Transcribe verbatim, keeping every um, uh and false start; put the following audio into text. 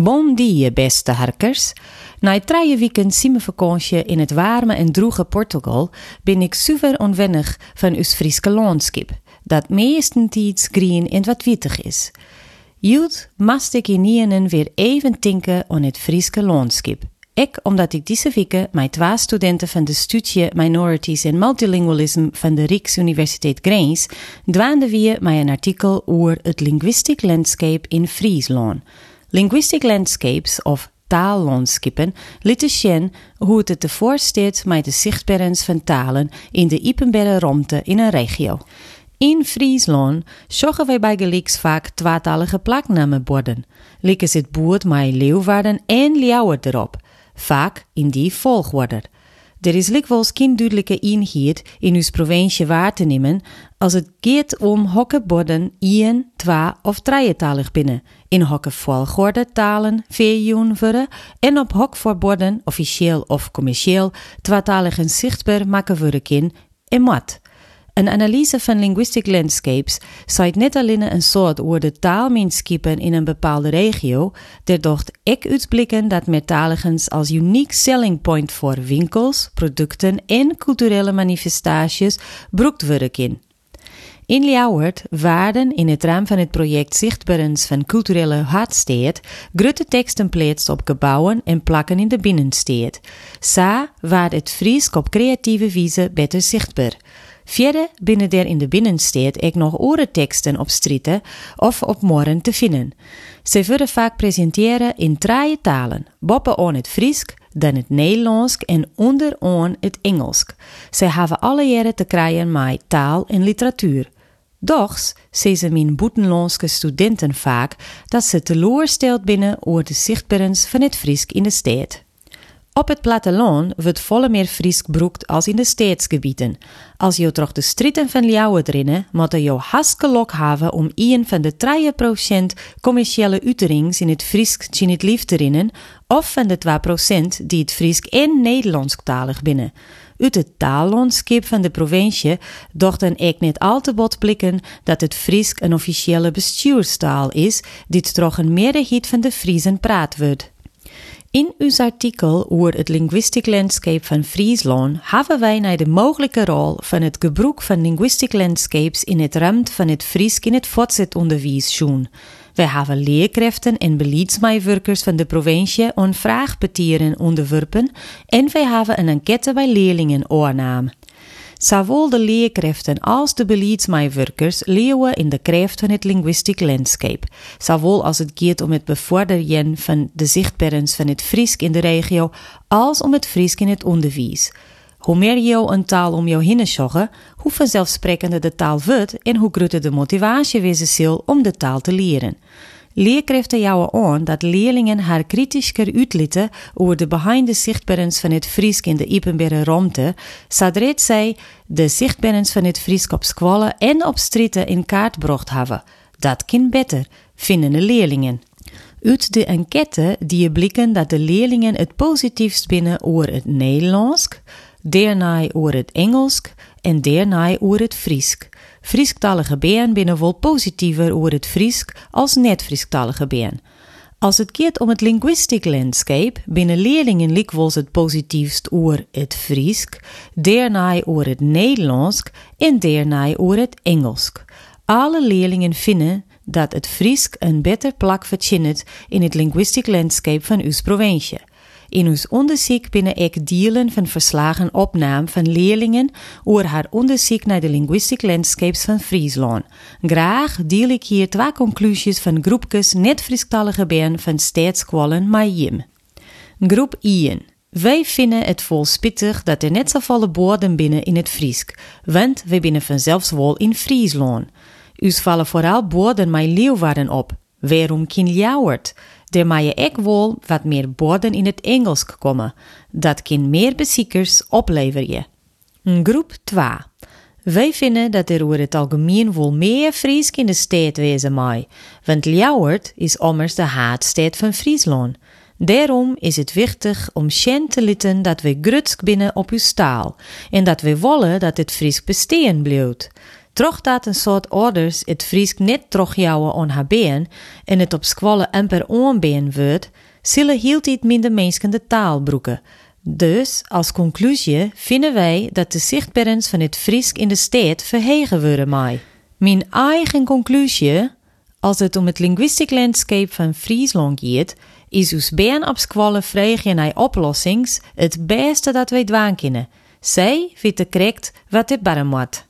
Bom dia, beste harkers. Na het drie weken zomervakantie in het warme en droge Portugal ben ik super onwennig van ons Frieske landschap, dat meestentijd groen en wat wittig is. Jut mast ik in ienen weer even tinken aan het Frieske landschap. Ik, omdat ik deze weken mijn twee studenten van de studie Minorities en Multilingualism van de Rijksuniversiteit Groningen dwaande weer met een artikel over het linguistic landscape in Friesland. Linguistic landscapes of taallandschappen lieten zien hoe het ervoor staat met de zichtbaarheid van talen in de openbare ruimte in een regio. In Friesland zoeken wij bij gelijks vaak tweetalige plaknamenborden. Likken zit boord met Leeuwarden en Leeuwarden erop, vaak in die volgorde. Er is likwijls geen duidelijke eenheid in uw provincie waar te nemen als het gaat om hokkenborden één, twee of drietalig binnen, in hokkenvolgorde talen verjoenveren en op hokvoorboden, officieel of commercieel, tweetaligen zichtbaar maken worden kan en moet. Een analyse van linguistic landscapes ziet net alleen een soort woorden taalmeenschappen in een bepaalde regio, daardoor ook uitblikken dat meertaligens als uniek selling point voor winkels, producten en culturele manifestaties gebruikt worden in. In Leeuwarden waren in het raam van het project Zichtbarens van Culturele Hartsteden grote teksten plaatst op gebouwen en plakken in de binnensteden. Zo werd het Friesk op creatieve wijze beter zichtbaar. Verder binnen der in de binnenstad ook nog andere teksten op stritten of op morren te vinden. Ze worden vaak presenteren in drie talen, bovenaan het Friesk, dan het Nederlands en onderaan het Engels. Ze hebben alle jaren te krijgen met taal en literatuur. Doch zeggen ze mijn buitenlandse studenten vaak dat ze teleurgesteld binnen over de zichtbaarheid van het Friesk in de stad. Op het platteland wordt volle meer Friesk gebruikt als in de stadsgebieden. Als je door de stritten van Leeuwarden rennen, moet je hartstikke lok hebben om één van de drie procent commerciële uitingen in het Friesk in het lief te rennen, of van de twee procent die het Friesk en Nederlandstalig binnen. Uit het taallandschap van de provincie dochten ik net al te bot blikken dat het Friesk een officiële bestuurstaal is, die door een meerderheid van de Friesen praat wordt. In ons artikel over het linguistic landscape van Friesland hebben wij naar de mogelijke rol van het gebruik van linguistic landscapes in het ruimte van het Friesk in het voortzetonderwijs zien. Wij hebben leerkrachten en beleidsmedewerkers van de provincie aan vraagpetieren onderworpen en wij hebben een enquête bij leerlingen oornaam. Zowel de leerkrachten als de beleidsmedewerkers leeuwen in de kracht van het linguistic landscape. Zowel als het gaat om het bevorderen van de zichtbaarheid van het Friesk in de regio, als om het Friesk in het onderwijs. Hoe meer je een taal om jou heen zocht, hoe vanzelfsprekender de taal wordt en hoe groter de motivatie wezen zal om de taal te leren. Leerkrachten jouwen aan dat leerlingen haar kritischer uitlitten over de behind the zichtbaarheid van het Friesk in de openbare ruimte, zodra zij de zichtbaarheid van het Friesk op scholen en op stritten in kaart bracht hebben. Dat kan beter, vinden de leerlingen. Uit de enquête die je blikken dat de leerlingen het positiefst binnen over het Nederlands, daarna over het Engels en daarna over het Friesk. Frieskalige been binnen vol positiever over het Friesk als niet-Frieskalige been. Als het gaat om het linguistic landscape, binnen leerlingen likwijls het positiefst over het Friesk, daarna over het Nederlands en daarna over het Engels. Alle leerlingen vinden dat het Friesk een beter plak verdient in het linguistic landscape van uw provincie. In ons onderzoek binnen ik delen van verslagen opname van leerlingen over haar onderzoek naar de linguistic landscapes van Friesland. Graag deel ik hier twee conclusies van groepjes niet-Frieskalige bern van stadskwallen met Jim. Groep één. Wij vinden het vol spittig dat er net zoveel woorden binnen in het Friesk, want wij binnen vanzelfs wel in Friesland. Us vallen vooral woorden met Leeuwarden op. Waarom geen Leeuwarden? Er mag je ook wel wat meer woorden in het Engels komen. Dat kan meer bezoekers opleveren. Groep twee. Wij vinden dat er over het algemeen wel meer Friesk in de stad wezen mag, want Leeuwarden is immers de haatstad van Friesland. Daarom is het wichtig om zien te laten dat we grutsk binnen op uw taal en dat we willen dat het Friesk bestaan blijft. Troch dat een soort ouders het Friesk niet trochjouwen aan haar been en het op squallen amper onbeen wordt, zullen hield iets minder mensen de taal broeken. Dus, als conclusie, vinden wij dat de zichtbaarheid van het Friesk in de stad verhegen worden mij. Mijn eigen conclusie, als het om het linguistisch landscape van Friesland gaat, is ons been op squallen vragen naar oplossings het beste dat wij dwaan kunnen. Zij vindt correct wat dit barren moet.